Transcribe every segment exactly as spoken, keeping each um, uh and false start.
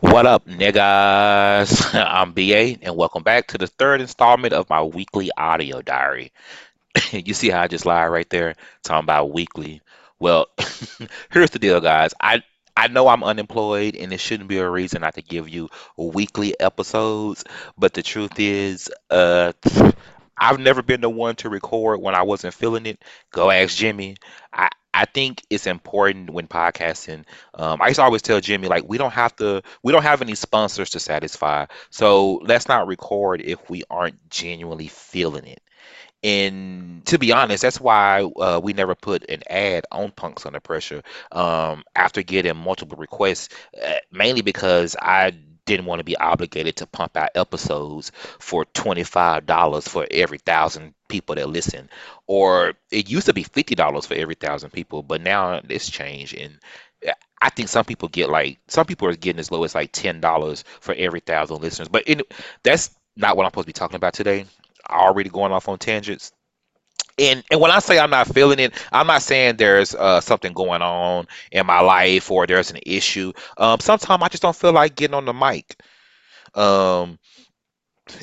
What up, niggas? I'm B A, and welcome back to the third installment of my weekly audio diary. You see how I just lied right there? Talking about weekly. Well, here's the deal, guys. I I know I'm unemployed, and it shouldn't be a reason not to give you weekly episodes, but the truth is, uh, I've never been the one to record when I wasn't feeling it. Go ask Jimmy. I I think it's important when podcasting. Um, I used to always tell Jimmy, like, we don't have to, we don't have any sponsors to satisfy. So let's not record if we aren't genuinely feeling it. And to be honest, that's why uh, we never put an ad on Punks Under Pressure um, after getting multiple requests, uh, mainly because I didn't want to be obligated to pump out episodes for twenty-five dollars for every thousand people that listen, or it used to be fifty dollars for every thousand people, but now it's changed. And I think some people get like, some people are getting as low as like ten dollars for every thousand listeners, but it, that's not what I'm supposed to be talking about today. Already going off on tangents. And and when I say I'm not feeling it, I'm not saying there's uh, something going on in my life or there's an issue. Um, sometimes I just don't feel like getting on the mic. Um,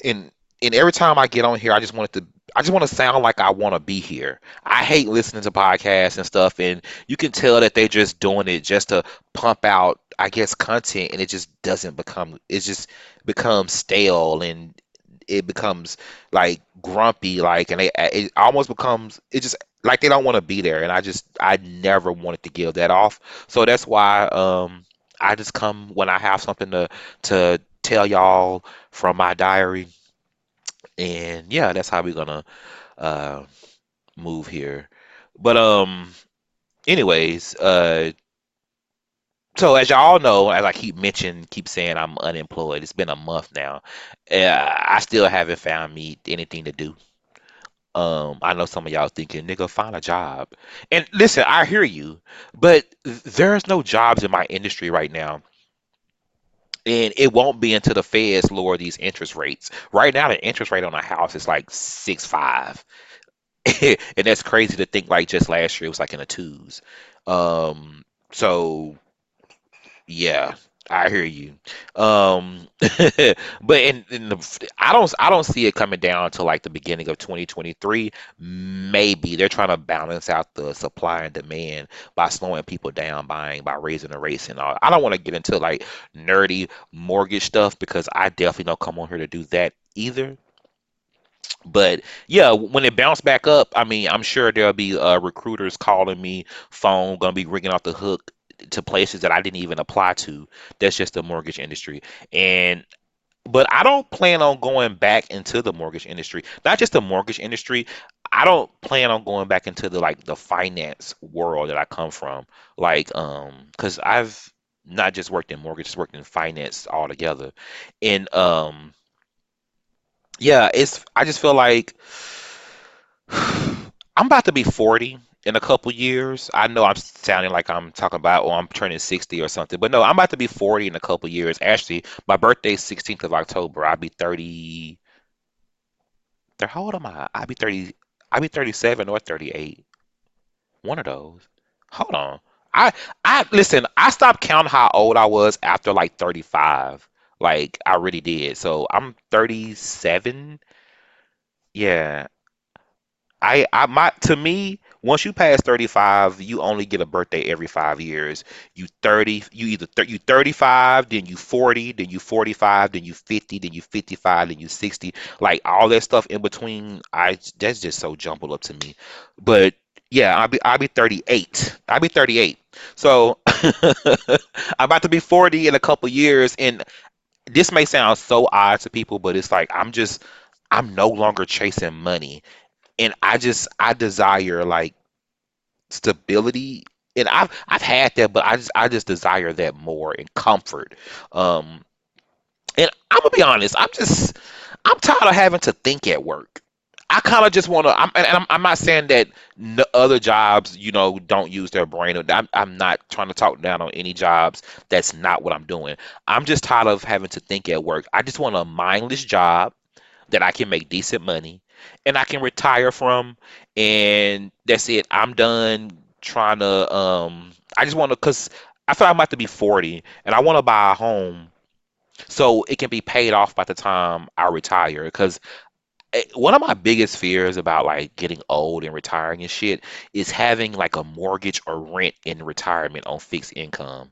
and and every time I get on here, I just want it to. I just want to sound like I want to be here. I hate listening to podcasts and stuff, and you can tell that they're just doing it just to pump out, I guess, content, and it just doesn't become. It just becomes stale and. It becomes like grumpy, like, and they, it almost becomes, it just like they don't want to be there. And I just, I never wanted to give that off. So that's why um, I just come when I have something to to tell y'all from my diary. And yeah, that's how we're gonna uh, move here. But um, anyways, uh. So as y'all know, as I keep mentioning, keep saying I'm unemployed. It's been a month now. Uh, I still haven't found me anything to do. Um, I know some of y'all thinking, nigga, find a job. And listen, I hear you, but there's no jobs in my industry right now. And it won't be until the feds lower these interest rates. Right now, the interest rate on a house is like six five. And that's crazy to think like just last year, it was like in the twos. Um, so... Yeah, I hear you. Um, but in, in the, I don't, I don't see it coming down to like the beginning of twenty twenty-three. Maybe they're trying to balance out the supply and demand by slowing people down buying, by raising the rates and all. I don't want to get into like nerdy mortgage stuff because I definitely don't come on here to do that either. But yeah, when it bounced back up, I mean, I'm sure there'll be uh, recruiters calling me, phone gonna be ringing off the hook. To places that I didn't even apply to. That's just the mortgage industry. And but I don't plan on going back into the mortgage industry. Not just the mortgage industry. I don't plan on going back into the like the finance world that I come from. Like um because I've not just worked in mortgage, just worked in finance altogether. And um yeah, it's I just feel like I'm about to be forty. In a couple years. I know I'm sounding like I'm talking about, oh, I'm turning sixty or something, but no, I'm about to be forty in a couple years. Actually, my birthday's sixteenth of October. I'll be thirty. How old am I? I'll be thirty. I'll be thirty-seven or thirty-eight. One of those. Hold on. I I listen. I stopped counting how old I was after like thirty-five. Like I really did. So I'm thirty-seven. Yeah. I I my to me. Once you pass thirty-five, you only get a birthday every five years. You thirty, you either th- you thirty-five, then you forty, then you forty-five, then you fifty, then you fifty-five, then you sixty. Like all that stuff in between, I that's just so jumbled up to me. But yeah, I'll be I'll be thirty-eight. I'll be thirty-eight. So I'm about to be forty in a couple years, and this may sound so odd to people, but it's like I'm just I'm no longer chasing money. And I just, I desire like stability, and I've, I've had that, but I just, I just desire that more, and comfort. Um, and I'm gonna be honest, I'm just, I'm tired of having to think at work. I kind of just want to, I'm, and I'm, I'm not saying that no other jobs, you know, don't use their brain. I'm, I'm not trying to talk down on any jobs. That's not what I'm doing. I'm just tired of having to think at work. I just want a mindless job that I can make decent money. And I can retire from, and that's it. I'm done trying to. Um, I just want to, cause I feel I'm about to be forty, and I want to buy a home So it can be paid off by the time I retire. Because one of my biggest fears about like getting old and retiring and shit is having like a mortgage or rent in retirement on fixed income.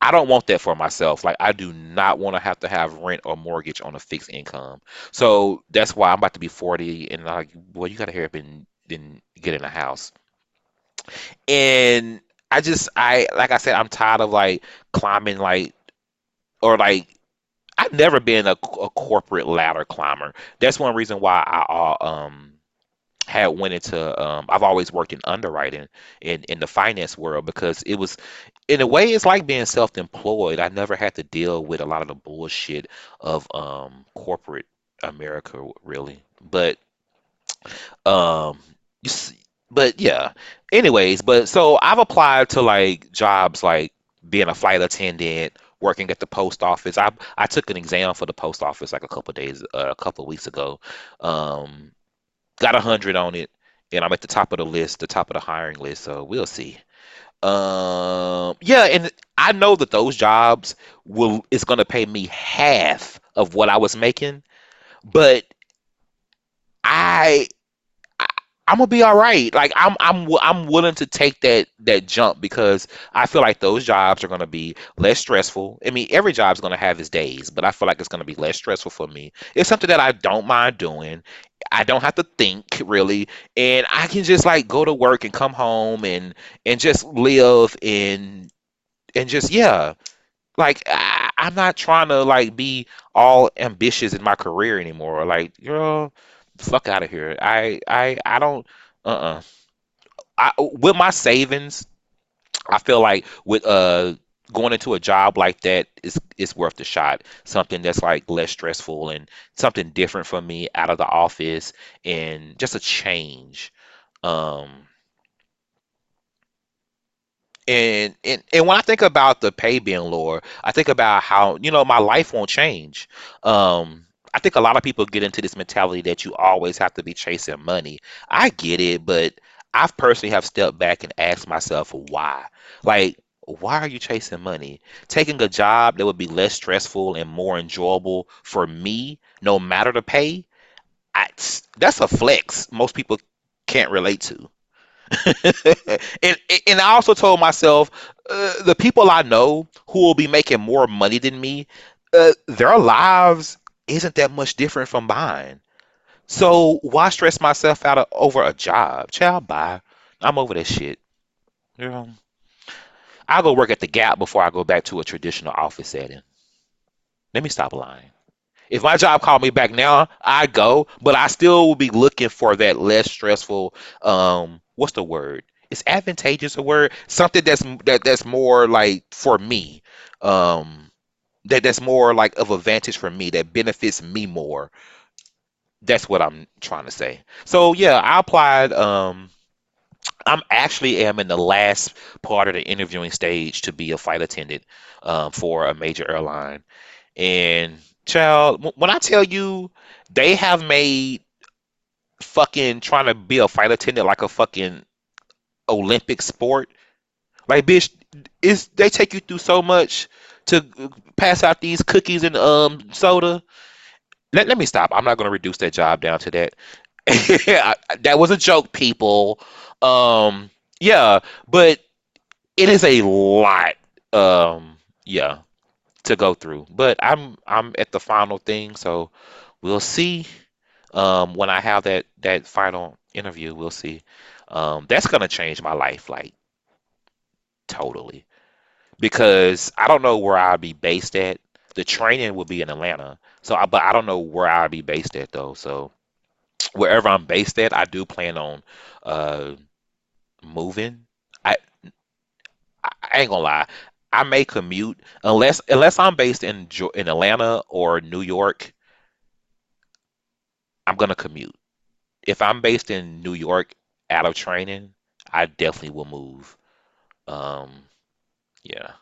I don't want that for myself. Like, I do not want to have to have rent or mortgage on a fixed income. So that's why I'm about to be forty and like, well, you got to hurry up and then get in a house. And I just, I, like I said, I'm tired of like climbing, like, or like, I've never been a, a corporate ladder climber. That's one reason why I, uh, um, had went into um I've always worked in underwriting in in the finance world, because it was, in a way, it's like being self-employed. I never had to deal with a lot of the bullshit of um corporate America, really. But um you see, but yeah, anyways, but so I've applied to like jobs like being a flight attendant, working at the post office. I I took an exam for the post office like a couple of days uh, a couple of weeks ago. Um got a hundred on it, and I'm at the top of the list, the top of the hiring list, so we'll see. Um yeah, and I know that those jobs will, it's going to pay me half of what I was making, but I, I I'm going to be all right. Like, I'm I'm I'm willing to take that that jump, because I feel like those jobs are going to be less stressful. I mean, every job's going to have its days, but I feel like it's going to be less stressful for me. It's something that I don't mind doing. I don't have to think, really, and I can just like go to work and come home and and just live and and just, yeah, like I, I'm not trying to like be all ambitious in my career anymore. Like, girl, the fuck out of here. I I I don't uh-uh. I, with my savings, I feel like with uh going into a job like that is is worth the shot. Something that's like less stressful and something different for me, out of the office and just a change. Um and and, and when I think about the pay being lower, I think about how, you know, my life won't change. Um I think a lot of people get into this mentality that you always have to be chasing money. I get it, but I've personally have stepped back and asked myself why. Like, why are you chasing money? Taking a job that would be less stressful and more enjoyable for me, no matter the pay, I, that's a flex most people can't relate to. and and I also told myself, uh, the people I know who will be making more money than me, uh, their lives isn't that much different from mine. So why stress myself out of, over a job? Child, bye. I'm over that shit. Yeah. I'll go work at the Gap before I go back to a traditional office setting. Let me stop lying. If my job called me back now, I go, but I still will be looking for that less stressful. Um, what's the word? It's advantageous, a word, something that's that that's more like for me. Um, that that's more like of advantage for me, that benefits me more. That's what I'm trying to say. So yeah, I applied. Um, I'm actually am in the last part of the interviewing stage to be a flight attendant um, for a major airline. And child, when I tell you, they have made fucking trying to be a flight attendant like a fucking Olympic sport. Like, bitch, it's, they take you through so much to pass out these cookies and um soda. Let, let me stop. I'm not going to reduce that job down to that. That was a joke, people. Um, yeah, but it is a lot, um, yeah, to go through, but I'm, I'm at the final thing. So we'll see, um, when I have that, that final interview, we'll see, um, that's going to change my life, like totally, because I don't know where I'll be based at. The training will be in Atlanta. So I, but I don't know where I'll be based at though. So wherever I'm based at, I do plan on uh, moving. I I ain't gonna lie, I may commute unless unless I'm based in in Atlanta or New York. I'm gonna commute. If I'm based in New York, out of training, I definitely will move. Um, yeah,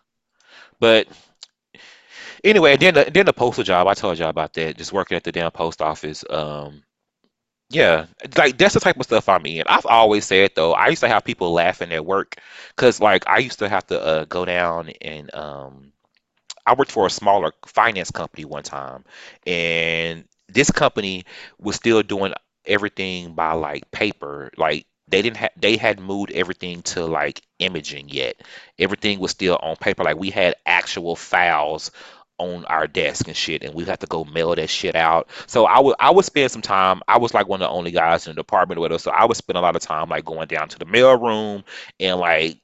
but. Anyway, then the, then the postal job, I told y'all about that. Just working at the damn post office. Um, yeah, like that's the type of stuff I'm in. I've always said though, I used to have people laughing at work, cause like I used to have to uh, go down and um, I I worked for a smaller finance company one time, and this company was still doing everything by like paper. Like they didn't have, they hadn't moved everything to like imaging yet. Everything was still on paper. Like we had actual files on our desk and shit, and we had to go mail that shit out. So I would I would spend some time. I was like one of the only guys in the department with us, so I would spend a lot of time like going down to the mail room and like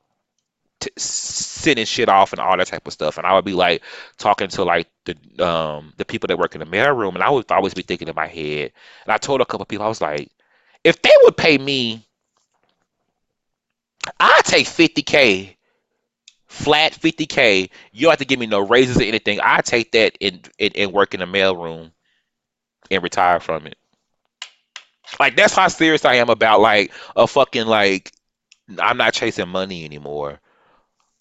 t- sending shit off and all that type of stuff. And I would be like talking to like the um the people that work in the mail room, and I would always be thinking in my head. And I told a couple of people, I was like, if they would pay me, I'd take fifty K. Flat fifty K, you don't have to give me no raises or anything. I take that and, and, and work in the mail room and retire from it. Like, that's how serious I am about, like, a fucking, like, I'm not chasing money anymore.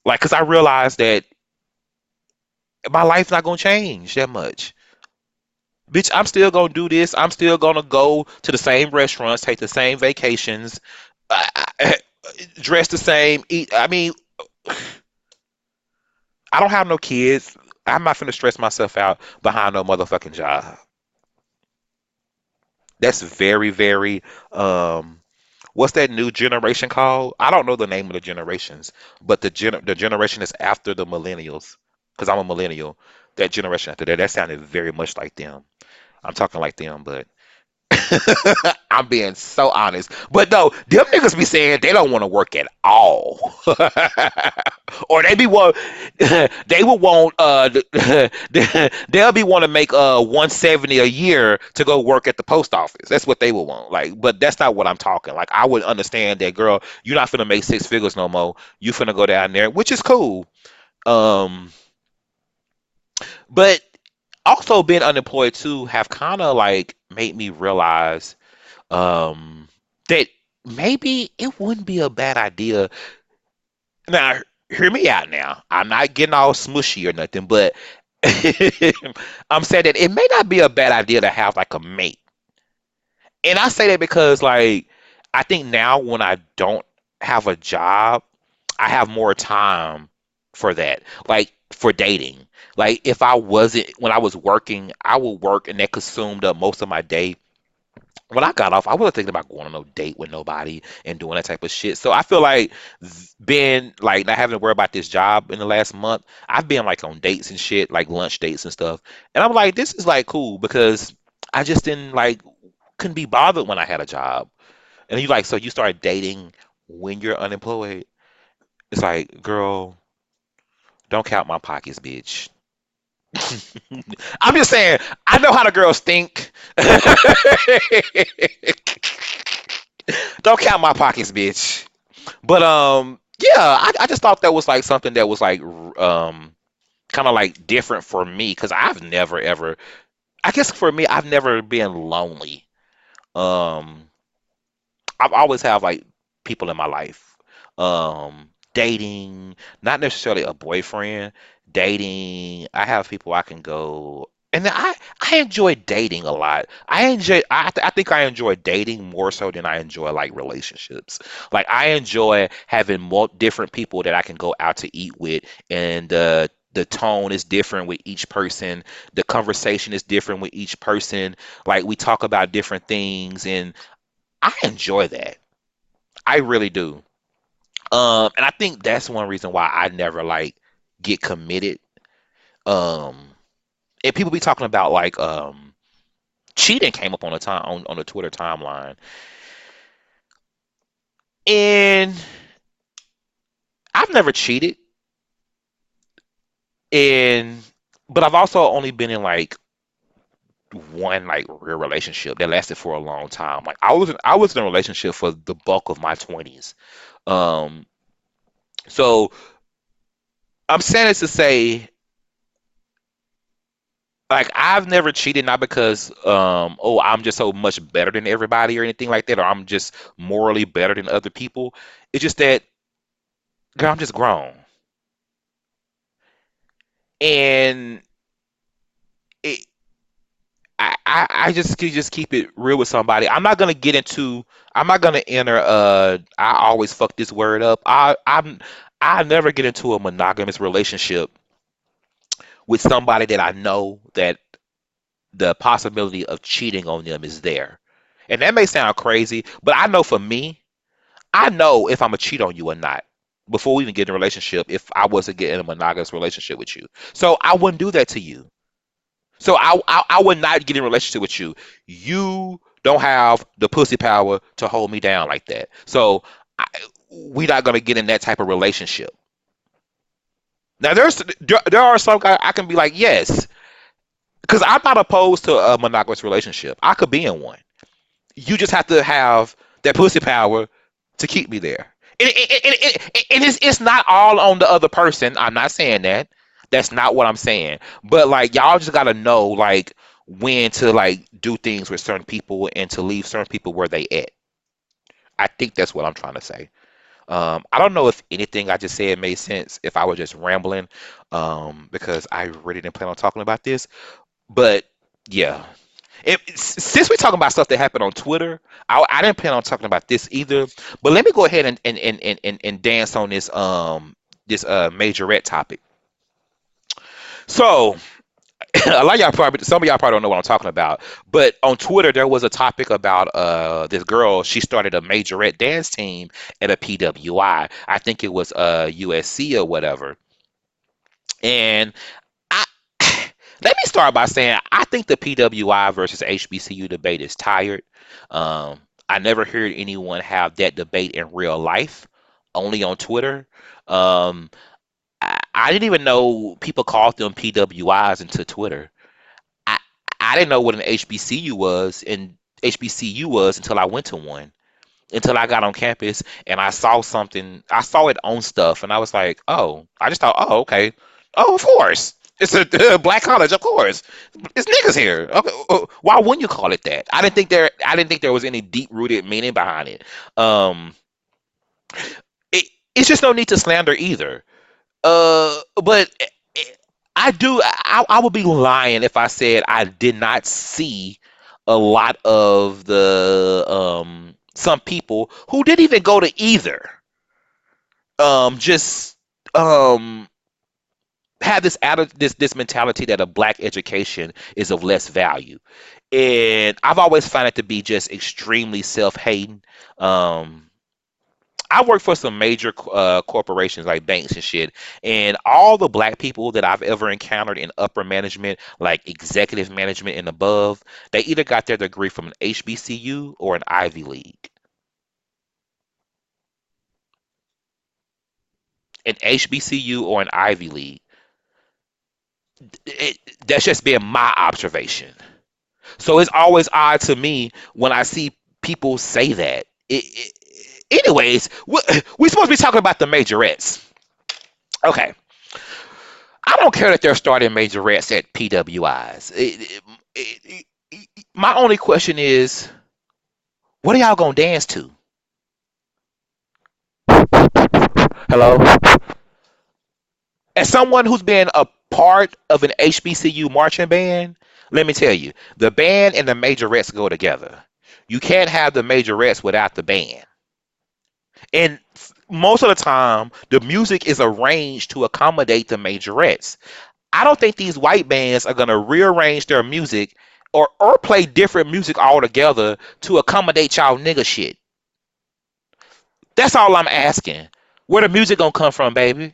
Like, because I realized that my life's not going to change that much. Bitch, I'm still going to do this. I'm still going to go to the same restaurants, take the same vacations, I, I, dress the same, eat. I mean... I don't have no kids. I'm not finna stress myself out behind no motherfucking job. That's very, very, um, what's that new generation called? I don't know the name of the generations, but the gen- the generation is after the millennials, because I'm a millennial. That generation after that, that sounded very much like them. I'm talking like them, but I'm being so honest. But no, them niggas be saying they don't want to work at all. Or they be want, they will want, uh, they'll be want to make uh one hundred seventy a year to go work at the post office. That's what they will want. Like, but that's not what I'm talking. Like, I would understand that, girl, you're not finna make six figures no more. You finna go down there, which is cool. Um, but also being unemployed too have kind of like made me realize um that maybe it wouldn't be a bad idea. Now hear me out. Now I'm not getting all smushy or nothing, but I'm saying that it may not be a bad idea to have like a mate. And I say that because like I think now when I don't have a job, I have more time for that, like for dating. Like if I wasn't, when I was working, I would work and that consumed up most of my day. When I got off, I wasn't thinking about going on no date with nobody and doing that type of shit. So I feel like being like not having to worry about this job in the last month, I've been like on dates and shit, like lunch dates and stuff. And I'm like, this is like cool because I just didn't like, couldn't be bothered when I had a job. And you like, so you start dating when you're unemployed. It's like, girl, don't count my pockets, bitch. I'm just saying, I know how the girls think. Don't count my pockets, bitch. But um, yeah, I, I just thought that was like something that was like um, kind of like different for me because I've never ever, I guess for me, I've never been lonely. Um, I've always have like people in my life. Um. Dating, not necessarily a boyfriend, dating. I have people I can go, and I, I enjoy dating a lot. I enjoy, I, th- I think I enjoy dating more so than I enjoy like relationships. Like I enjoy having more different people that I can go out to eat with, and uh, the tone is different with each person. The conversation is different with each person. Like we talk about different things, and I enjoy that. I really do. Um, and I think that's one reason why I never like get committed. Um, and people be talking about like um, cheating came up on the time on, on the Twitter timeline, and I've never cheated, and but I've also only been in like one like real relationship that lasted for a long time. Like I was I was in a relationship for the bulk of my twenties. Um, so I'm saying it to say, like, I've never cheated, not because, um, oh, I'm just so much better than everybody or anything like that, or I'm just morally better than other people. It's just that, girl, I'm just grown. And it, I, I, I just just keep it real with somebody. I'm not gonna get into. I'm not gonna enter. Uh, I always fuck this word up. I I'm I never get into a monogamous relationship with somebody that I know that the possibility of cheating on them is there. And that may sound crazy, but I know for me, I know if I'm a cheat on you or not before we even get in a relationship, if I was to get in a monogamous relationship with you. So I wouldn't do that to you. So I, I, I would not get in a relationship with you. You don't have the pussy power to hold me down like that. So I, we're not going to get in that type of relationship. Now, there's there, there are some guys I can be like, yes, because I'm not opposed to a monogamous relationship. I could be in one. You just have to have that pussy power to keep me there. And it, it, it, it, it, it is, it's not all on the other person. I'm not saying that. That's not what I'm saying. But, like, y'all just got to know, like, when to, like, do things with certain people and to leave certain people where they at. I think that's what I'm trying to say. Um, I don't know if anything I just said made sense, if I was just rambling, um, because I really didn't plan on talking about this. But, yeah. It, since we're talking about stuff that happened on Twitter, I, I didn't plan on talking about this either. But let me go ahead and and and and, and, and dance on this um this uh majorette topic. So a lot of y'all probably, some of y'all probably don't know what I'm talking about. But on Twitter, there was a topic about uh this girl. She started a majorette dance team at a P W I. I think it was uh U S C or whatever. And let me start by saying I think the P W I versus H B C U debate is tired. Um, I never heard anyone have that debate in real life, only on Twitter. Um, I, I didn't even know people called them P W Is into Twitter. I, I didn't know what an H B C U was and H B C U was until I went to one, until I got on campus and I saw something. I saw it on stuff and I was like, oh, I just thought, oh, okay. Oh, of course. It's a uh, black college, of course. It's niggas here. Okay. Why wouldn't you call it that? I didn't think there. I didn't think there was any deep-rooted meaning behind it. Um, it it's just no need to slander either. Uh, but it, I do. I, I would be lying if I said I did not see a lot of the um some people who didn't even go to either. Um, just um. have this this this mentality that a black education is of less value, and I've always found it to be just extremely self-hating. Um, I work for some major uh, corporations like banks and shit, and all the black people that I've ever encountered in upper management, like executive management and above, they either got their degree from an H B C U or an Ivy League. An H B C U or an Ivy League. It, that's just been my observation. So it's always odd to me when I see people say that. It, it, anyways, we're, we're supposed to be talking about the majorettes. Okay. I don't care that they're starting majorettes at P W Is. It, it, it, it, my only question is, what are y'all going to dance to? Hello? As someone who's been a part of an H B C U marching band, let me tell you, the band and the majorettes go together. You can't have the majorettes without the band. And most of the time, the music is arranged to accommodate the majorettes. I don't think these white bands are going to rearrange their music or, or play different music altogether to accommodate y'all nigga shit. That's all I'm asking. Where the music going to come from, baby?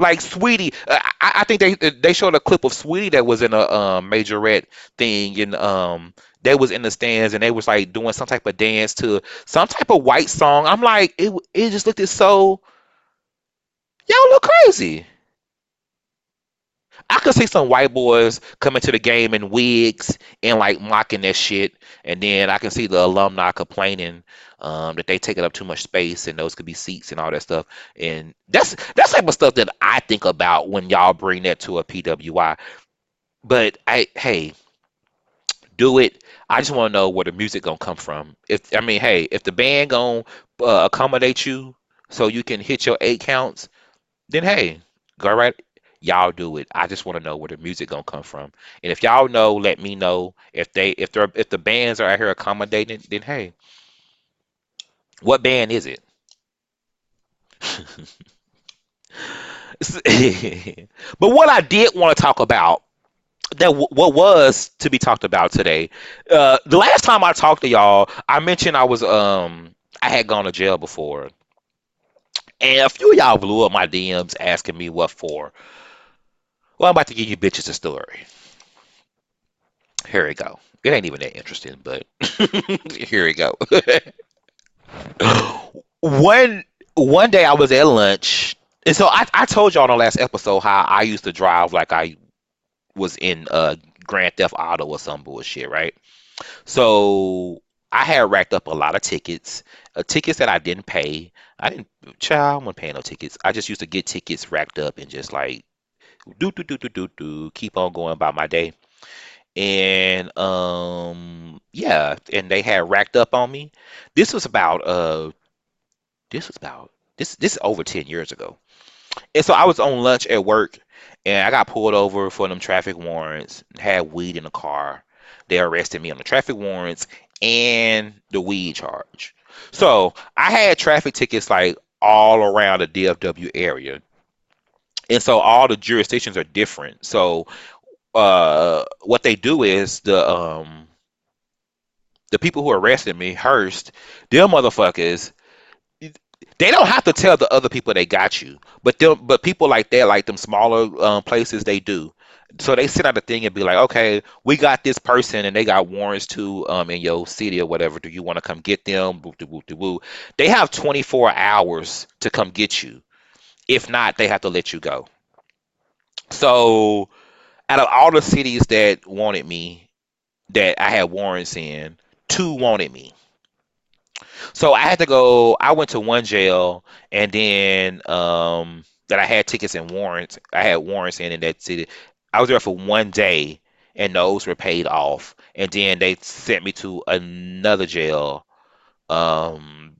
Like Sweetie, I, I think they they showed a clip of Sweetie that was in a um, majorette thing, and um, they was in the stands and they was like doing some type of dance to some type of white song. I'm like, it it just looked so, y'all look crazy. I could see some white boys coming to the game in wigs and like mocking that shit, and then I can see the alumni complaining um, that they taking up too much space and those could be seats and all that stuff. And that's that's type of stuff that I think about when y'all bring that to a P W I. But I hey, do it. I just want to know where the music gonna come from. If I mean, hey, if the band gonna uh, accommodate you so you can hit your eight counts, then hey, go right. Y'all do it. I just want to know where the music gonna come from. And if y'all know, let me know. If they, if they're, if the bands are out here accommodating, then hey, what band is it? But what I did want to talk about, that w- what was to be talked about today, uh, the last time I talked to y'all, I mentioned I was um I had gone to jail before, and a few of y'all blew up my D Ms asking me what for. Well, I'm about to give you bitches a story. Here we go. It ain't even that interesting, but here we go. One one day I was at lunch, and so I, I told y'all in the last episode how I used to drive like I was in uh, Grand Theft Auto or some bullshit, right? So I had racked up a lot of tickets, uh, tickets that I didn't pay. I didn't, child, I wasn't paying no tickets. I just used to get tickets racked up and just like, do, do, do, do, do, do, keep on going about my day. And um yeah, and they had racked up on me. This was about uh this was about this this is over ten years ago. And so I was on lunch at work, and I got pulled over for them traffic warrants, had weed in the car. They arrested me on the traffic warrants and the weed charge. So I had traffic tickets like all around the D F W area, and so all the jurisdictions are different. So Uh, what they do is the um the people who arrested me, Hearst, them motherfuckers, they don't have to tell the other people they got you, but them, but people like that, like them smaller um, places, they do. So they send out a thing and be like, okay, we got this person and they got warrants too um in your city or whatever. Do you want to come get them? They have twenty-four hours to come get you. If not, they have to let you go. So out of all the cities that wanted me, that I had warrants in, two wanted me. So I had to go, I went to one jail, and then um, that I had tickets and warrants, I had warrants in in that city. I was there for one day, and those were paid off. And then they sent me to another jail, um,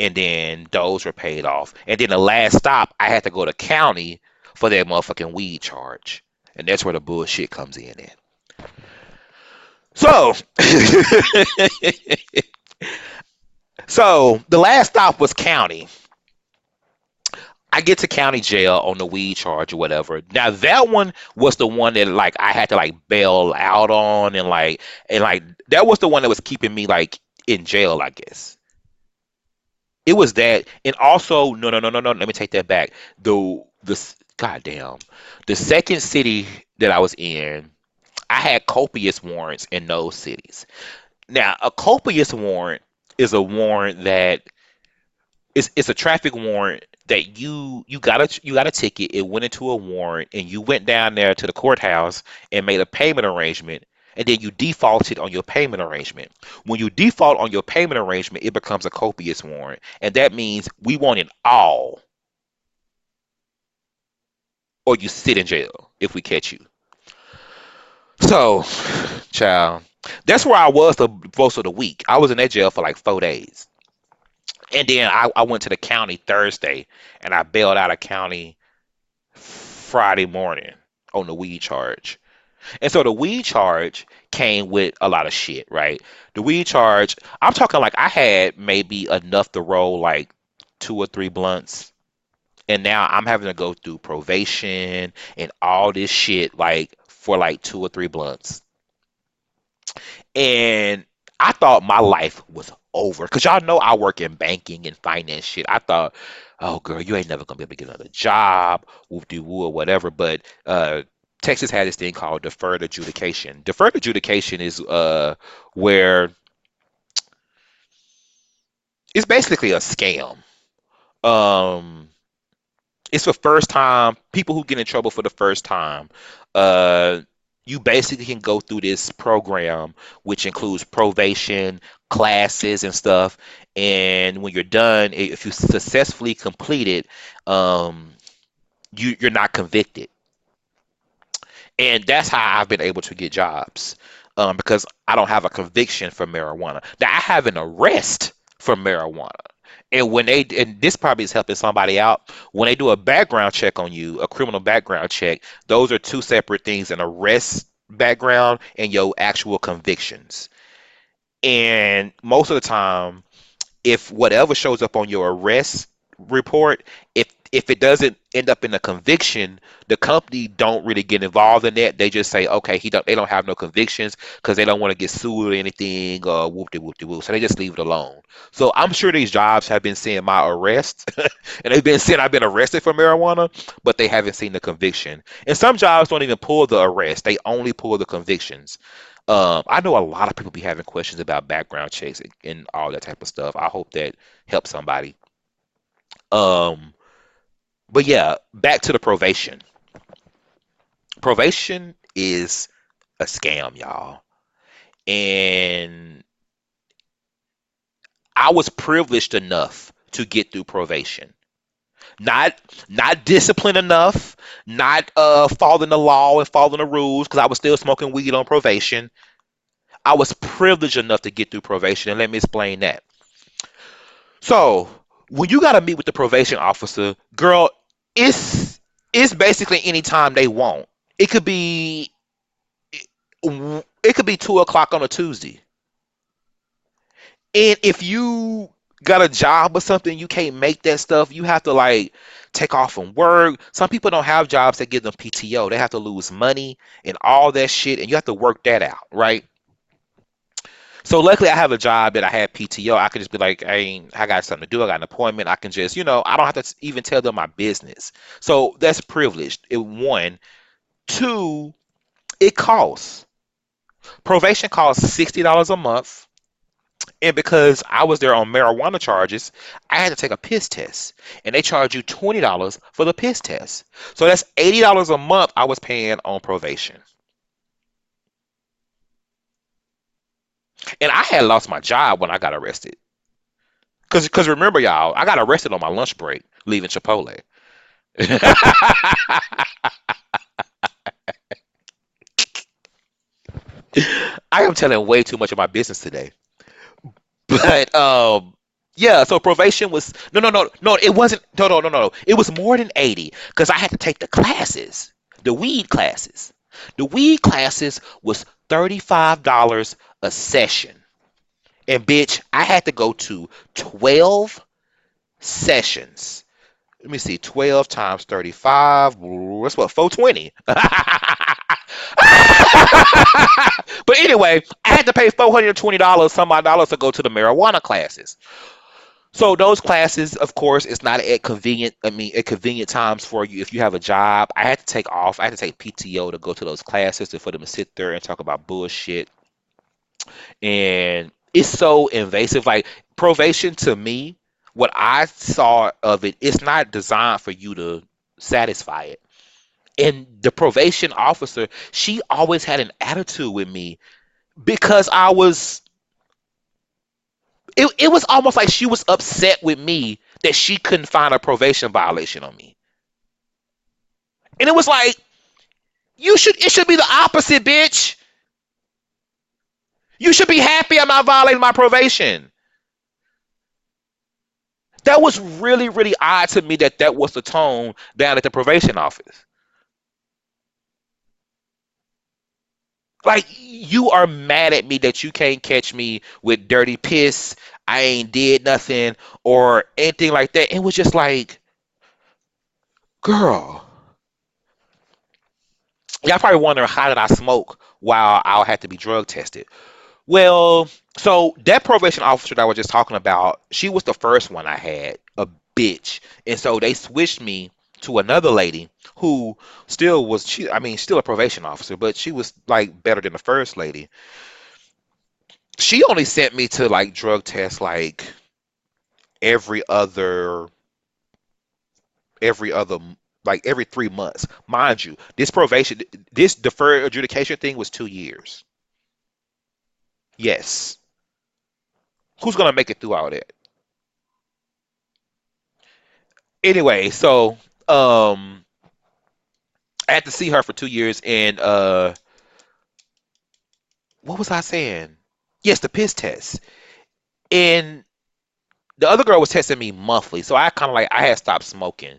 and then those were paid off. And then the last stop, I had to go to county for that motherfucking weed charge. And that's where the bullshit comes in at. So, so the last stop was county. I get to county jail on the weed charge or whatever. Now that one was the one that like I had to like bail out on, and like and like that was the one that was keeping me like in jail, I guess. It was that, and also no no no no no. Let me take that back. The the. God damn. The second city that I was in, I had copious warrants in those cities. Now, a copious warrant is a warrant that is it's a traffic warrant that you you got a you got a ticket, it went into a warrant, and you went down there to the courthouse and made a payment arrangement, and then you defaulted on your payment arrangement. When you default on your payment arrangement, it becomes a copious warrant, and that means we want it all, or you sit in jail if we catch you. So, child, that's where I was the most of the week. I was in that jail for like four days. And then I, I went to the county Thursday, and I bailed out of county Friday morning on the weed charge. And so the weed charge came with a lot of shit, right? The weed charge, I'm talking like I had maybe enough to roll like two or three blunts. And now I'm having to go through probation and all this shit, like for like two or three blunts. And I thought my life was over, cause y'all know I work in banking and finance shit. I thought, oh girl, you ain't never gonna be able to get another job, whoop de woo or whatever. But uh, Texas had this thing called deferred adjudication. Deferred adjudication is uh, where it's basically a scam. Um. It's for first time people who get in trouble for the first time. Uh, you basically can go through this program, which includes probation, classes, and stuff. And when you're done, if you successfully complete it, um, you, you're not convicted. And that's how I've been able to get jobs, um, because I don't have a conviction for marijuana. Now I have an arrest for marijuana. And when they, and this probably is helping somebody out, when they do a background check on you, a criminal background check, those are two separate things, an arrest background and your actual convictions. And most of the time, if whatever shows up on your arrest report, if if it doesn't end up in a conviction, the company don't really get involved in that. They just say, okay, he don't, they don't have no convictions because they don't want to get sued or anything, or whoop-de-whoop-de-whoop. So they just leave it alone. So I'm sure these jobs have been saying my arrest, and they've been saying I've been arrested for marijuana, but they haven't seen the conviction. And some jobs don't even pull the arrest. They only pull the convictions. Um, I know a lot of people be having questions about background checks and, and all that type of stuff. I hope that helps somebody. Um, but yeah, back to the probation. Probation is a scam, y'all. And I was privileged enough to get through probation. Not not disciplined enough, not uh, following the law and following the rules, because I was still smoking weed on probation. I was privileged enough to get through probation, and let me explain that. So when you got to meet with the probation officer, girl, it's, it's basically any time they want. It could be it could be two o'clock on a Tuesday. And if you got a job or something, you can't make that stuff. You have to like take off from work. Some people don't have jobs that give them P T O. They have to lose money and all that shit, and you have to work that out, right? So luckily I have a job that I have P T O. I could just be like, hey, I got something to do. I got an appointment. I can just, you know, I don't have to even tell them my business. So that's privileged. It, one. Two, it costs. Probation costs sixty dollars a month. And because I was there on marijuana charges, I had to take a piss test, and they charge you twenty dollars for the piss test. So that's eighty dollars a month I was paying on probation. And I had lost my job when I got arrested. Cause, cause remember y'all, I got arrested on my lunch break, leaving Chipotle. I am telling way too much of my business today. But um, yeah, so probation was no, no, no, no. It wasn't. No, no, no, no. It was more than eighty, because I had to take the classes, the weed classes. The weed classes was thirty-five dollars a session, and bitch, I had to go to twelve sessions. Let me see, twelve times thirty-five. That's what, four twenty. But anyway, I had to pay four hundred twenty dollars some odd dollars to go to the marijuana classes. So those classes, of course, it's not at convenient, I mean, at convenient times for you if you have a job. I had to take off. I had to take P T O to go to those classes and for them to sit there and talk about bullshit. And it's so invasive. Like probation to me, what I saw of it, it's not designed for you to satisfy it. And the probation officer, she always had an attitude with me because I was, it, it was almost like she was upset with me that she couldn't find a probation violation on me. And it was like, you should, it should be the opposite, bitch. You should be happy I'm not violating my probation. That was really, really odd to me that that was the tone down at the probation office. Like, you are mad at me that you can't catch me with dirty piss, I ain't did nothing, or anything like that. It was just like, girl. Y'all probably wondering, how did I smoke while I had to be drug tested? Well, so that probation officer that I was just talking about, she was the first one I had, a bitch. And so they switched me to another lady who still was, she, I mean, still a probation officer, but she was like better than the first lady. She only sent me to like drug tests like every other, every other, like every three months. Mind you, this probation, this deferred adjudication thing was two years. Yes. Who's going to make it through all that? Anyway, so um I had to see her for two years, and uh what was I saying? Yes, the piss test. And the other girl was testing me monthly, so I kind of like I had stopped smoking,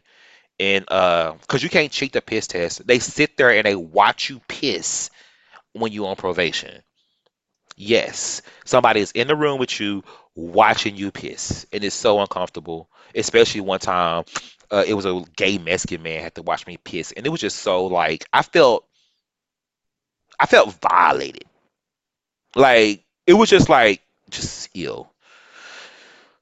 and uh because you can't cheat the piss test. They sit there and they watch you piss when you're on probation. Yes, somebody is in the room with you watching you piss, and it's so uncomfortable. Especially one time Uh, it was a gay Mexican man had to watch me piss, and it was just so like I felt, I felt violated. Like it was just like just ill.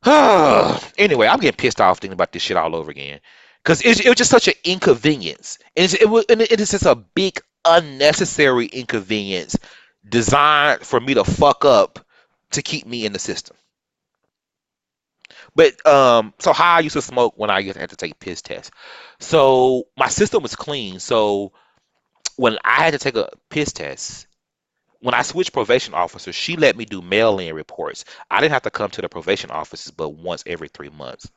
Anyway, I'm getting pissed off thinking about this shit all over again because it, it was just such an inconvenience, and it's, it was and it is just a big unnecessary inconvenience designed for me to fuck up to keep me in the system. But um, so how I used to smoke when I used to have to take piss tests. So my system was clean. So when I had to take a piss test, when I switched probation officers, she let me do mail-in reports. I didn't have to come to the probation offices, but once every three months.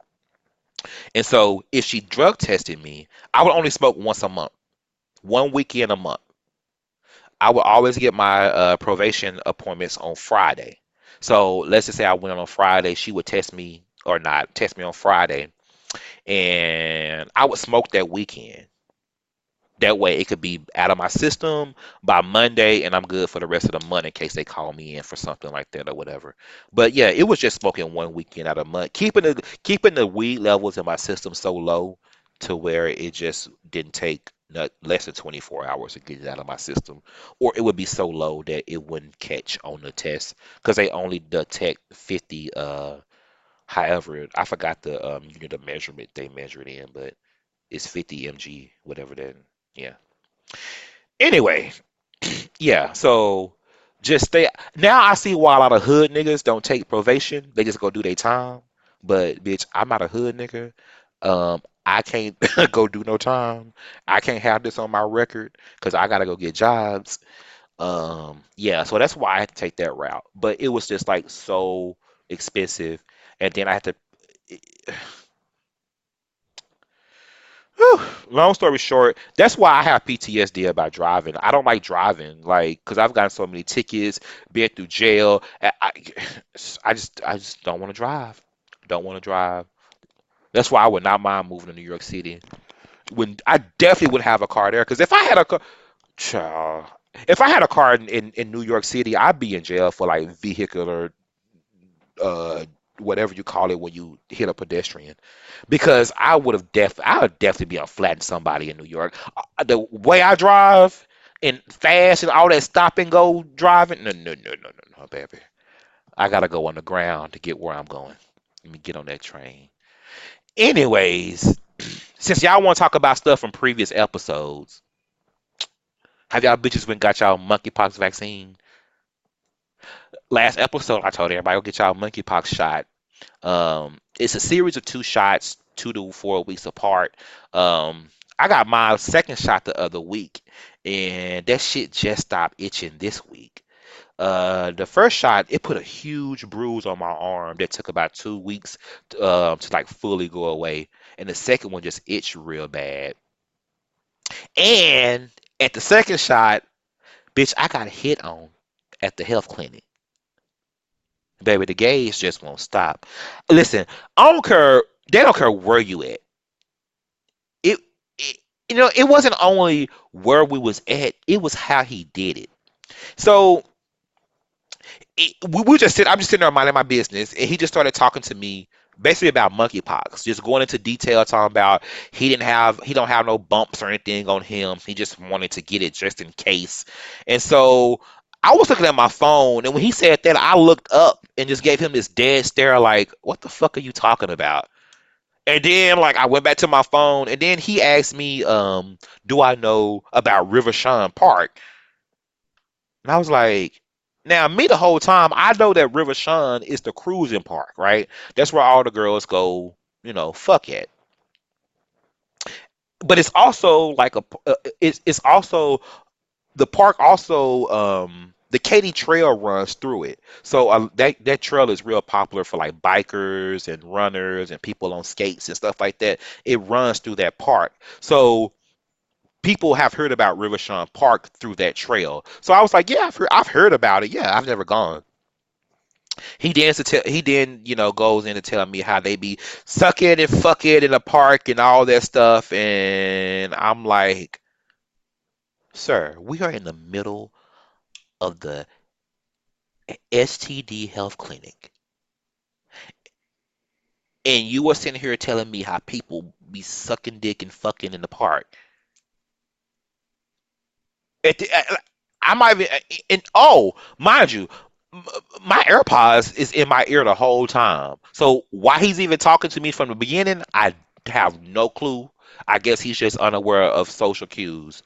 And so if she drug tested me, I would only smoke once a month, one weekend a month. I would always get my uh, probation appointments on Friday. So let's just say I went on Friday. She would test me. Or not test me on Friday, and I would smoke that weekend. That way it could be out of my system by Monday, and I'm good for the rest of the month in case they call me in for something like that or whatever. But yeah, it was just smoking one weekend out of a month, keeping the keeping the weed levels in my system so low to where it just didn't take not less than twenty-four hours to get it out of my system, or it would be so low that it wouldn't catch on the test because they only detect fifty. Uh, However, I forgot the um, unit of measurement they measure it in, but it's fifty milligrams, whatever that, yeah. Anyway, yeah, so just stay. Now I see why a lot of hood niggas don't take probation. They just go do their time. But, bitch, I'm not a hood nigga. Um, I can't go do no time. I can't have this on my record because I got to go get jobs. Um, yeah, so that's why I had to take that route. But it was just, like, so expensive. And then I had to, whew, long story short, that's why I have P T S D about driving. I don't like driving, like, because I've gotten so many tickets, been through jail. I, I just I just don't want to drive. Don't want to drive. That's why I would not mind moving to New York City. When I definitely would have a car there, because if I had a car, child, if I had a car in, in, in New York City, I'd be in jail for, like, vehicular uh whatever you call it when you hit a pedestrian, because I would have def I would definitely be on flatting somebody in New York. The way I drive and fast and all that stop and go driving, no no no no no no baby, I gotta go on the ground to get where I'm going. Let me get on that train. Anyways, since y'all want to talk about stuff from previous episodes, have y'all bitches been got y'all monkeypox vaccine? Last episode, I told everybody, go get y'all monkeypox shot. Um, it's a series of two shots, two to four weeks apart. Um, I got my second shot the other week, and that shit just stopped itching this week. Uh, the first shot, it put a huge bruise on my arm that took about two weeks to, uh, to like fully go away. And the second one just itched real bad. And at the second shot, bitch, I got hit on at the health clinic. Baby, the gays just won't stop. Listen, I don't care. They don't care where you at. It, it, you know, it wasn't only where we was at. It was how he did it. So it, we, we just sit. I'm just sitting there minding my business, and he just started talking to me basically about monkeypox. Just going into detail, talking about he didn't have, he don't have no bumps or anything on him. He just wanted to get it just in case, and so. I was looking at my phone, and when he said that, I looked up and just gave him this dead stare like, what the fuck are you talking about? And then, like, I went back to my phone, and then he asked me, um, do I know about Riverchon Park? And I was like, now, me the whole time, I know that Riverchon is the cruising park, right? That's where all the girls go, you know, fuck it. But it's also, like, a, uh, it's, it's also... The park also, um, the Katy Trail runs through it. So uh, that, that trail is real popular for like bikers and runners and people on skates and stuff like that. It runs through that park. So people have heard about Riverchon Park through that trail. So I was like, yeah, I've heard, I've heard about it. Yeah, I've never gone. He then to tell, he then, you know, goes in to tell me how they be sucking and fucking in the park and all that stuff. And I'm like, sir, we are in the middle of the S T D health clinic, and you are sitting here telling me how people be sucking dick and fucking in the park. At the, I, I might be, and oh, mind you, my AirPods is in my ear the whole time. So why he's even talking to me from the beginning, I have no clue. I guess he's just unaware of social cues.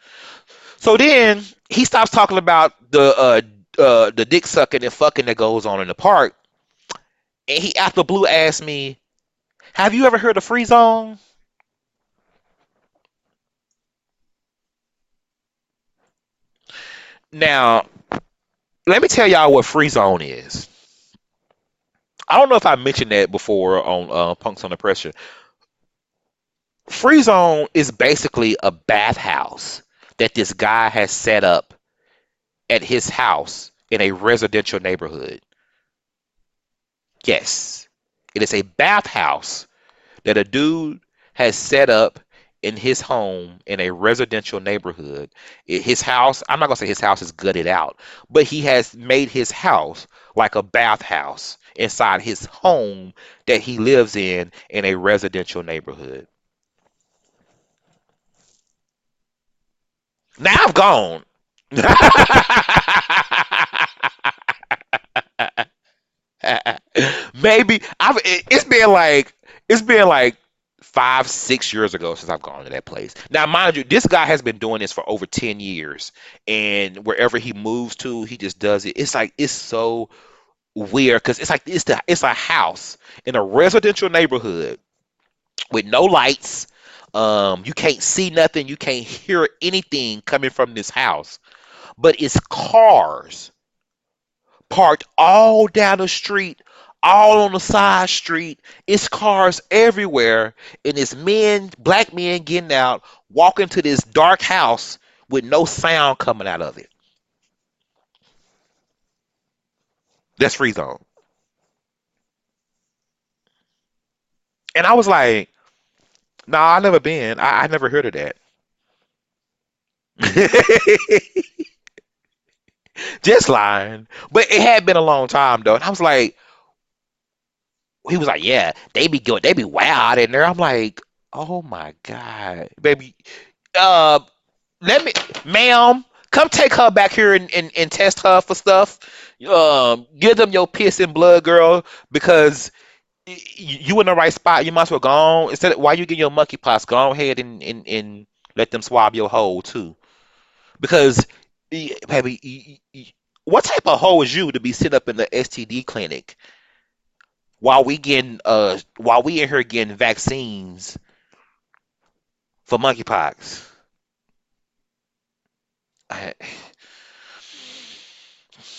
So then he stops talking about the uh, uh, the dick sucking and fucking that goes on in the park. And he out the blue asked me, have you ever heard of Free Zone? Now, let me tell y'all what Free Zone is. I don't know if I mentioned that before on uh, Punks Under Pressure. Free Zone is basically a bathhouse that this guy has set up at his house in a residential neighborhood. Yes, it is a bathhouse that a dude has set up in his home in a residential neighborhood. His house, I'm not gonna say his house is gutted out, but he has made his house like a bathhouse inside his home that he lives in in a residential neighborhood. Now I've gone. Maybe I've it's been like it's been like five, six years ago since I've gone to that place. Now, mind you, this guy has been doing this for over ten years, and wherever he moves to, he just does it. It's like, it's so weird because it's like, it's the, it's a house in a residential neighborhood with no lights. Um, you can't see nothing. You can't hear anything coming from this house, but it's cars parked all down the street, all on the side street. It's cars everywhere, and it's men, black men getting out, walking to this dark house with no sound coming out of it. That's Free Zone. And I was like, nah, I never been. I, I never heard of that. Just lying. But it had been a long time though. And I was like, he was like, yeah, they be going, they be wild in there. I'm like, oh my God, baby. Uh, let me, ma'am, come take her back here and, and, and test her for stuff. Um, give them your piss and blood, girl, because you in the right spot. You might as well go on. Instead of, while you get your monkey pots, go ahead and, and, and let them swab your hole too. Because, baby, what type of hoe is you to be sitting up in the S T D clinic while we getting uh while we in here getting vaccines for monkeypox? I,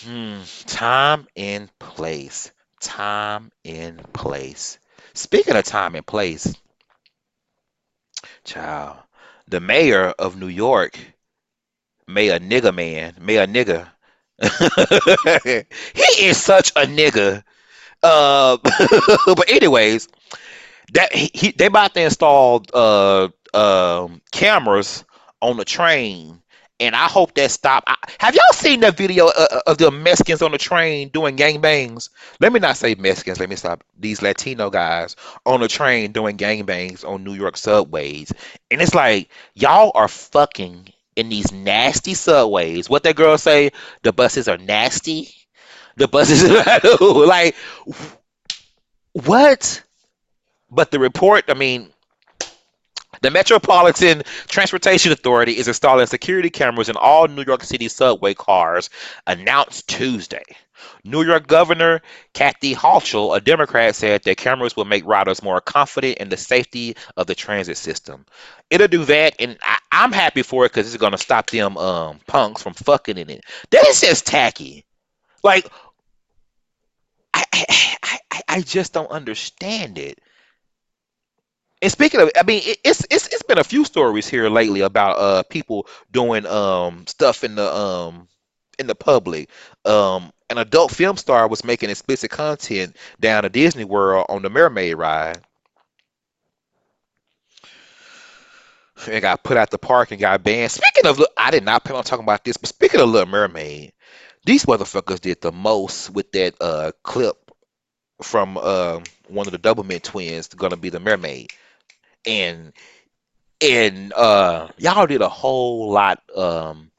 hmm, time and place. Time and place. Speaking of time and place, child, the mayor of New York, mayor nigga man, mayor nigga. He is such a nigga. Uh, but anyways, that he, they about to install uh, uh, cameras on the train, and I hope that stop. I, have y'all seen that video uh, of the Mexicans on the train doing gangbangs? Let me not say Mexicans. Let me stop. These Latino guys on the train doing gangbangs on New York subways, and it's like, y'all are fucking in these nasty subways. What that girl say? The buses are nasty. The buses, like, what? But the report, I mean, the Metropolitan Transportation Authority is installing security cameras in all New York City subway cars, announced Tuesday. New York Governor Kathy Hochul, a Democrat, said that cameras will make riders more confident in the safety of the transit system. It'll do that, and I, I'm happy for it because it's going to stop them um, punks from fucking in it. That is just tacky. Like, I, I, I, I just don't understand it. And speaking of, I mean, it, it's it's it's been a few stories here lately about uh people doing um stuff in the um in the public. Um, an adult film star was making explicit content down at Disney World on the Mermaid ride, and got put out the park and got banned. Speaking of, I did not plan on talking about this, but speaking of Little Mermaid. These motherfuckers did the most with that uh, clip from uh, one of the Double Mint Twins, gonna be the mermaid. and and uh, y'all did a whole lot um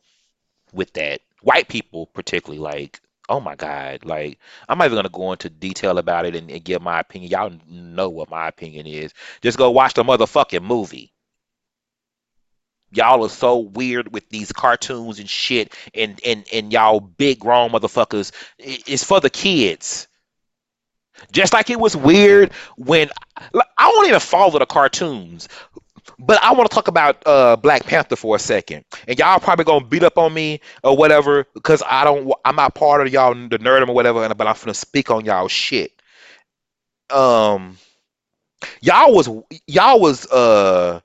with that. White people particularly, like, oh my God, like, I'm not even gonna go into detail about it and, and give my opinion. Y'all know what my opinion is. Just go watch the motherfucking movie. Y'all are so weird with these cartoons and shit, and and and y'all big grown motherfuckers. It's for the kids. Just like it was weird when I won't even follow the cartoons, but I want to talk about uh, Black Panther for a second. And y'all probably gonna beat up on me or whatever because I don't. I'm not part of y'all the nerdum or whatever. But I'm gonna speak on y'all shit. Um, y'all was y'all was uh.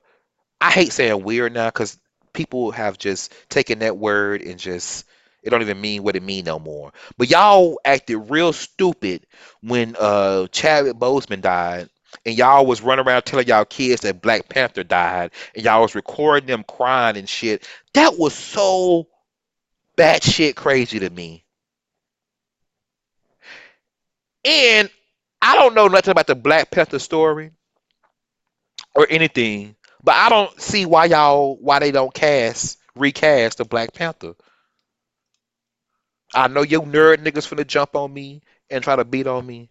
I hate saying weird now because people have just taken that word and just it don't even mean what it mean no more. But y'all acted real stupid when uh, Chadwick Boseman died, and y'all was running around telling y'all kids that Black Panther died, and y'all was recording them crying and shit. That was so batshit crazy to me. And I don't know nothing about the Black Panther story or anything. But I don't see why y'all why they don't cast recast the Black Panther. I know you nerd niggas finna jump on me and try to beat on me,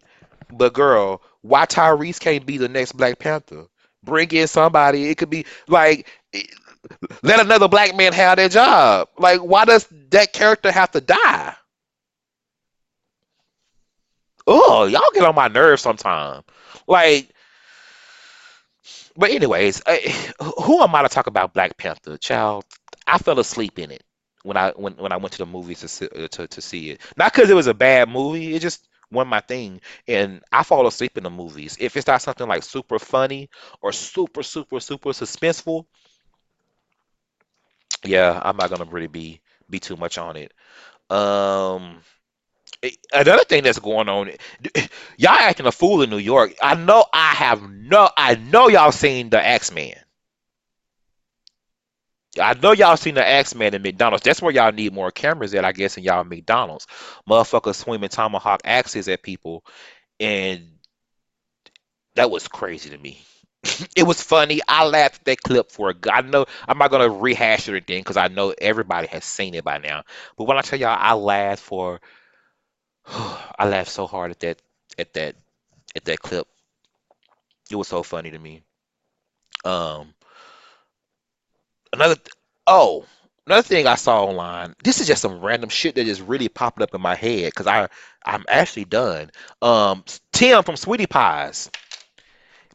but girl, why Tyrese can't be the next Black Panther? Bring in somebody. It could be like let another black man have their job. Like, why does that character have to die? Oh, y'all get on my nerves sometime. Like. But anyways, I, who am I to talk about Black Panther? Child, I fell asleep in it when I when, when I went to the movies to see, to, to see it. Not because it was a bad movie. It just wasn't my thing. And I fall asleep in the movies. If it's not something like super funny or super, super, super suspenseful, yeah, I'm not going to really be, be too much on it. Um... Another thing that's going on, y'all acting a fool in New York. I know I have no, I know y'all seen the X-Men. I know y'all seen the X-Men in McDonald's. That's where y'all need more cameras at, I guess, in y'all McDonald's. Motherfuckers swinging tomahawk axes at people. And that was crazy to me. It was funny. I laughed at that clip for a good. I know I'm not going to rehash it again because I know everybody has seen it by now. But when I tell y'all, I laughed for... I laughed so hard at that at that at that clip. It was so funny to me. Um another th- oh, another thing I saw online. This is just some random shit that just really popped up in my head cuz I I'm actually done. Um Tim from Sweetie Pies.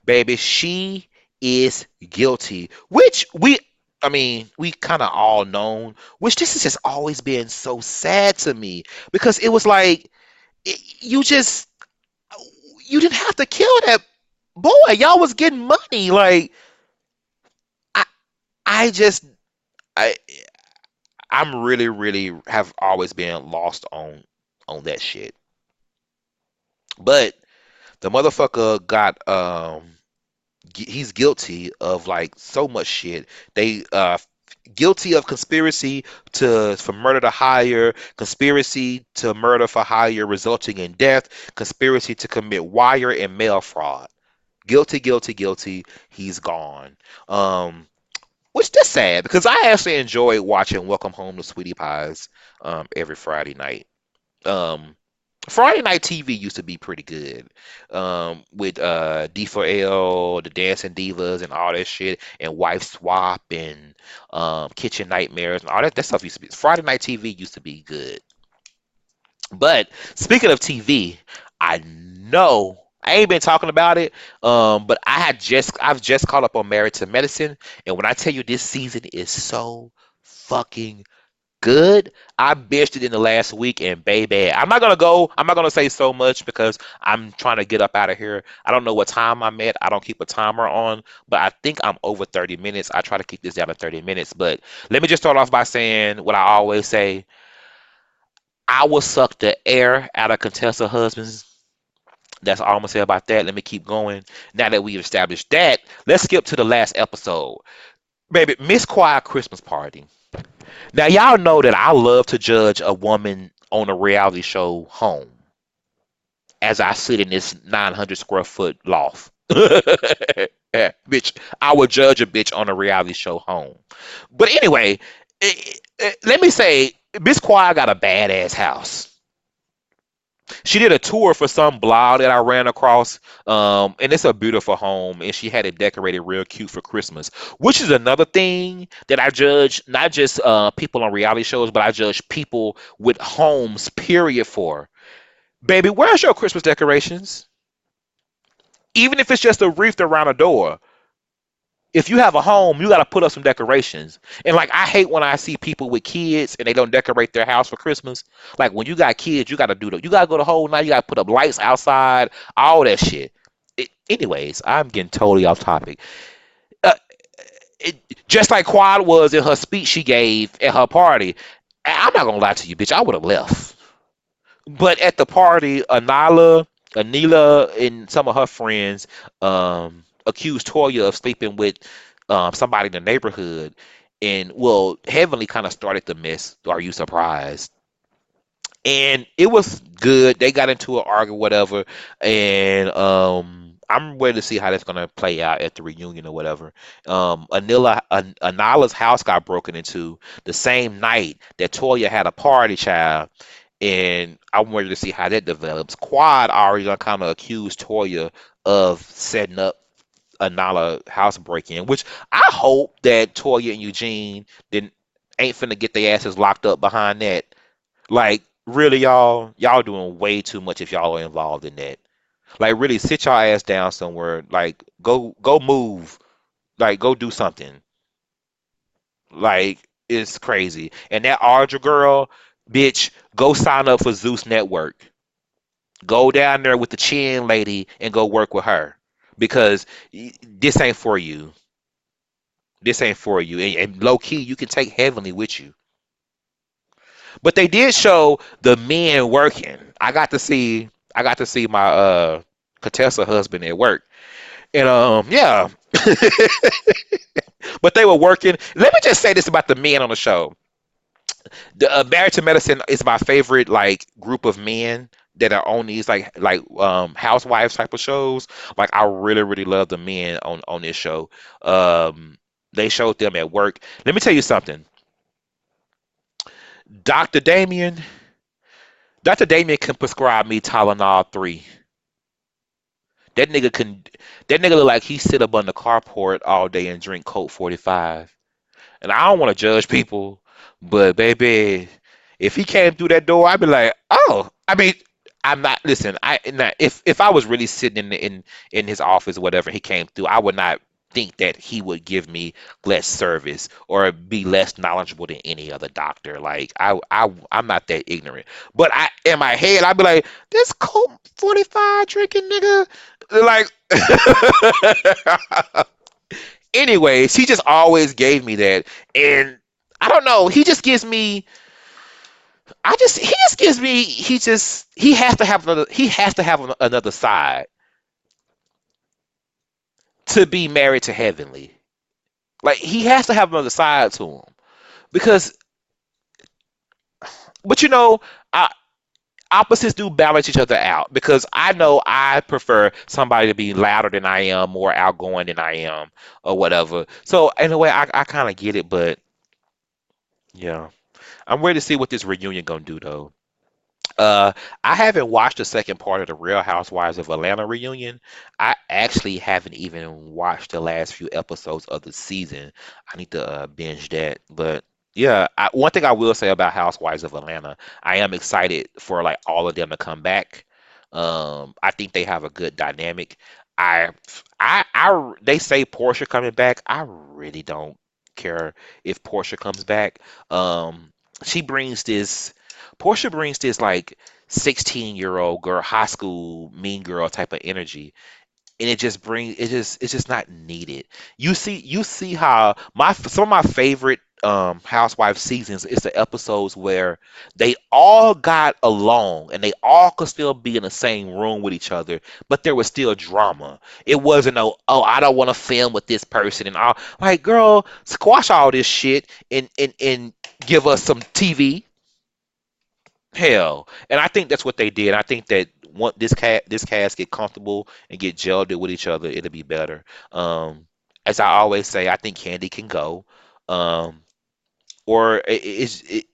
Baby, she is guilty, which we I mean, we kind of all known, which this has just always been so sad to me because it was like it, you just you didn't have to kill that boy. Y'all was getting money. Like I, I just I, I'm really, really have always been lost on on that shit. But the motherfucker got um. he's guilty of like so much shit. They uh guilty of conspiracy to for murder to hire, conspiracy to murder for hire resulting in death, conspiracy to commit wire and mail fraud. Guilty, guilty, guilty. He's gone. Um, which that's sad because I actually enjoy watching Welcome Home to Sweetie Pies um every Friday night. Um, Friday night T V used to be pretty good um, with uh, D four L, the Dancing Divas, and all that shit, and Wife Swap, and um, Kitchen Nightmares, and all that, that stuff used to be. Friday night T V used to be good. But speaking of T V, I know I ain't been talking about it, um, but I had just I've just caught up on Married to Medicine, and when I tell you this season is so fucking good. I binged it in the last week, and baby, I'm not gonna go. I'm not gonna say so much because I'm trying to get up out of here. I don't know what time I'm at. I don't keep a timer on, but I think I'm over thirty minutes. I try to keep this down to thirty minutes. But let me just start off by saying what I always say: I will suck the air out of Contessa husbands. That's all I'm gonna say about that. Let me keep going. Now that we've established that, let's skip to the last episode, baby. Miss Quiet Christmas Party. Now, y'all know that I love to judge a woman on a reality show home as I sit in this nine hundred square foot loft. Yeah, bitch, I would judge a bitch on a reality show home. But anyway, it, it, let me say, Miss Quad got a badass house. She did a tour for some blog that I ran across, um, and it's a beautiful home, and she had it decorated real cute for Christmas, which is another thing that I judge, not just uh, people on reality shows, but I judge people with homes, period, for. Baby, where's your Christmas decorations? Even if it's just a wreath around a door, if you have a home, you got to put up some decorations. And like, I hate when I see people with kids and they don't decorate their house for Christmas. Like, when you got kids, you got to do that. You got to go the whole night. You got to put up lights outside, all that shit. It, anyways, I'm getting totally off topic. Uh, it, just like Quad was in her speech she gave at her party. I'm not going to lie to you, bitch. I would have left. But at the party, Anila, Anila and some of her friends um, accused Toya of sleeping with um, somebody in the neighborhood. And, well, Heavenly kind of started the mess. Are you surprised? And it was good. They got into an argument, whatever. And um, I'm ready to see how that's going to play out at the reunion or whatever. Um, Anila, An- Anila's house got broken into the same night that Toya had a party, child. And I'm ready to see how that develops. Quad already kind of accused Toya of setting up Anila house break-in, which I hope that Toya and Eugene didn't ain't finna get their asses locked up behind that. Like, really, y'all, y'all doing way too much if y'all are involved in that. Like, really, sit y'all ass down somewhere. Like, go go move. Like, go do something. Like, it's crazy. And that Audra girl. Bitch, go sign up for Zeus Network. Go down there with the chin lady and go work with her, because this ain't for you. This ain't for you. And, and low key, you can take Heavenly with you. But they did show the men working. I got to see. I got to see my uh, Contessa husband at work, and um, yeah. But they were working. Let me just say this about the men on the show. The uh, Married to Medicine is my favorite like group of men that are on these like like um housewives type of shows. Like, I really really love the men on on this show. Um they showed them at work. Let me tell you something. Doctor Damien Doctor Damien can prescribe me Tylenol three. That nigga can that nigga look like he sit up on the carport all day and drink Colt forty-five. And I don't want to judge people, but baby, if he came through that door, I'd be like, oh, I mean, I'm not, listen, I not, if if I was really sitting in in in his office or whatever, he came through, I would not think that he would give me less service or be less knowledgeable than any other doctor. Like, I, I I'm not that ignorant, but I in my head, I'd be like, this Colt forty-five drinking nigga, like. Anyways, he just always gave me that, and I don't know. He just gives me. I just he just gives me. He just he has to have another. He has to have another side to be married to Heavenly. Like, he has to have another side to him, because. But you know, I, opposites do balance each other out, because I know I prefer somebody to be louder than I am, more outgoing than I am, or whatever. So in a way, I I kind of get it, but. Yeah, I'm ready to see what this reunion gonna do though. Uh, I haven't watched the second part of the Real Housewives of Atlanta reunion. I actually haven't even watched the last few episodes of the season. I need to uh, binge that. But yeah, I, one thing I will say about Housewives of Atlanta, I am excited for like all of them to come back. Um, I think they have a good dynamic. I, I, I, they say Portia coming back. I really don't care if Portia comes back. Um, she brings this. Portia brings this like sixteen-year-old girl, high school mean girl type of energy, and it just brings. It just it's just not needed. You see, you see how my some of my favorite um, Housewives seasons is the episodes where they all got along and they all could still be in the same room with each other, but there was still drama. It wasn't no, oh, I don't want to film with this person and all. Like, girl, squash all this shit and, and, and give us some T V. Hell. And I think that's what they did. I think that want this cat, this cast get comfortable and get gelled with each other, it'll be better. Um, as I always say, I think Candy can go, um, or it, it's it,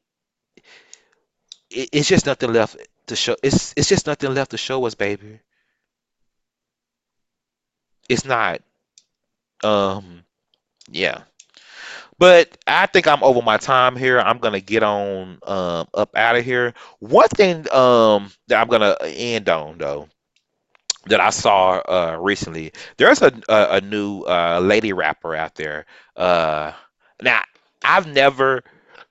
it, it's just nothing left to show. It's it's just nothing left to show us, baby. It's not. Um, yeah. But I think I'm over my time here. I'm gonna get on um, up out of here. One thing um, that I'm gonna end on though, that I saw uh, recently, there's a a, a new uh, lady rapper out there. Uh, now I've never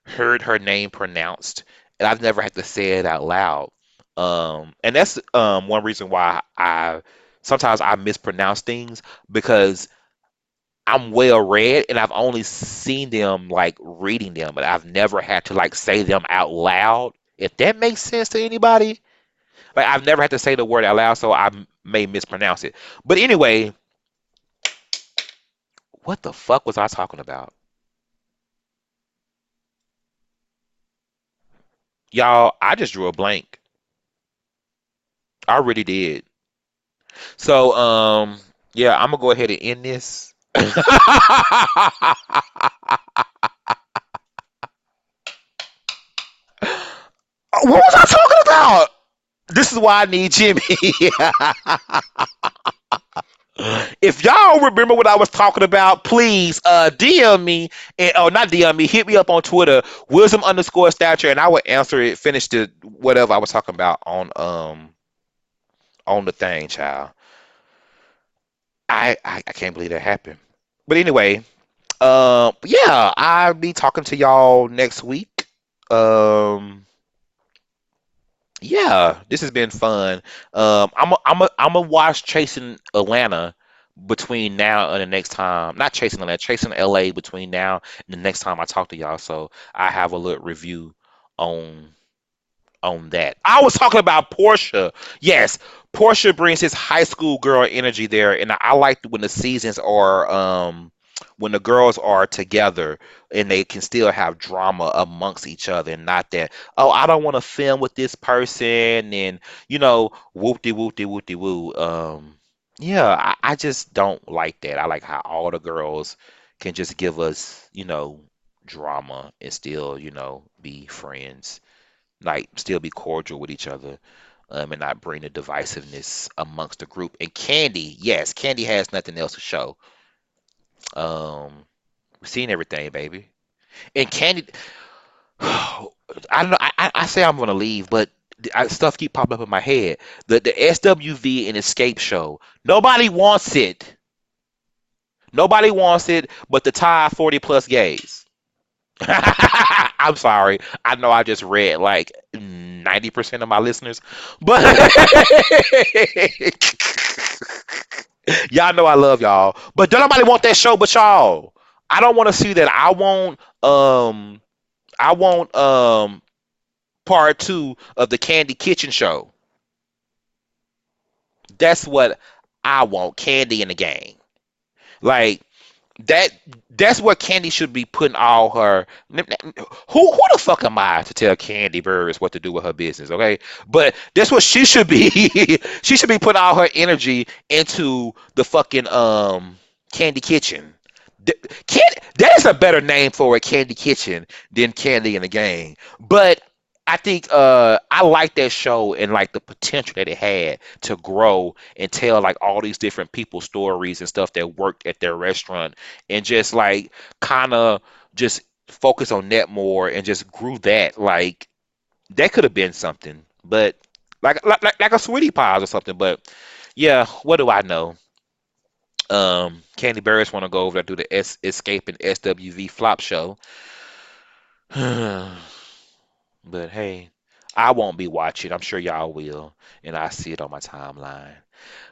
heard her name pronounced, and I've never had to say it out loud. Um, and that's um, one reason why I sometimes I mispronounce things, because I'm well read and I've only seen them like reading them, but I've never had to like say them out loud. If that makes sense to anybody, like I've never had to say the word out loud, so I m- may mispronounce it. But anyway, what the fuck was I talking about? Y'all, I just drew a blank. I really did. So, um, yeah, I'm gonna go ahead and end this. What was I talking about? This is why I need Jimmy. If y'all remember what I was talking about, please uh, D M me and oh, not D M me, hit me up on Twitter, wisdom underscore stature, and I will answer it. Finish the whatever I was talking about on um on the thing, child. I, I, I can't believe that happened. But anyway, uh, yeah, I'll be talking to y'all next week. Um, yeah, this has been fun. Um, I'm a, I'm a, I'm a watch Chasing Atlanta between now and the next time. Not Chasing Atlanta, Chasing L A between now and the next time I talk to y'all. So I have a little review on on that. I was talking about Portia. Yes, Portia brings his high school girl energy there, and I like when the seasons are, um, when the girls are together and they can still have drama amongst each other, and not that, oh, I don't want to film with this person, and you know, whoop de whoop de whoop de woo. Um, yeah, I, I just don't like that. I like how all the girls can just give us, you know, drama and still, you know, be friends, like still be cordial with each other. Um, and not bring the divisiveness amongst the group. And Candy, yes, Candy has nothing else to show. Um, we've seen everything, baby. And Candy, I don't know. I, I say I'm gonna leave, but I, stuff keep popping up in my head. The the S W V and Escape show. Nobody wants it. Nobody wants it, but the Thai forty plus gays. I'm sorry. I know I just read like ninety percent of my listeners, but y'all know I love y'all. But don't nobody want that show but y'all. I don't want to see that. I want um I want um part two of the Candy Kitchen show. That's what I want. Candy in the gang. Like That that's what Candy should be putting all her. Who who the fuck am I to tell Candy Burris what to do with her business? Okay, but that's what she should be. She should be putting all her energy into the fucking um Candy Kitchen. Candy, that is a better name for a Candy Kitchen than Candy in the Gang. But I think uh, I like that show and like the potential that it had to grow and tell like all these different people's stories and stuff that worked at their restaurant, and just like kind of just focus on that more and just grew that. Like that could have been something, but like, like like a Sweetie Pies or something. But yeah, what do I know? Um, Candy Burris want to go over there, do the S- Escape and S W V flop show. But hey, I won't be watching. I'm sure y'all will, and I see it on my timeline.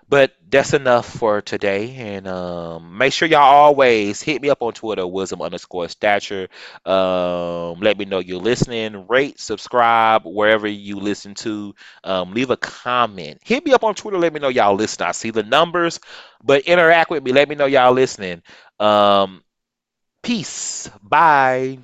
But that's enough for today. And um, make sure y'all always hit me up on Twitter, wisdom underscore stature. Um, let me know you're listening. Rate, subscribe wherever you listen to. Um, leave a comment. Hit me up on Twitter. Let me know y'all listening. I see the numbers, but interact with me. Let me know y'all listening. Um, peace. Bye.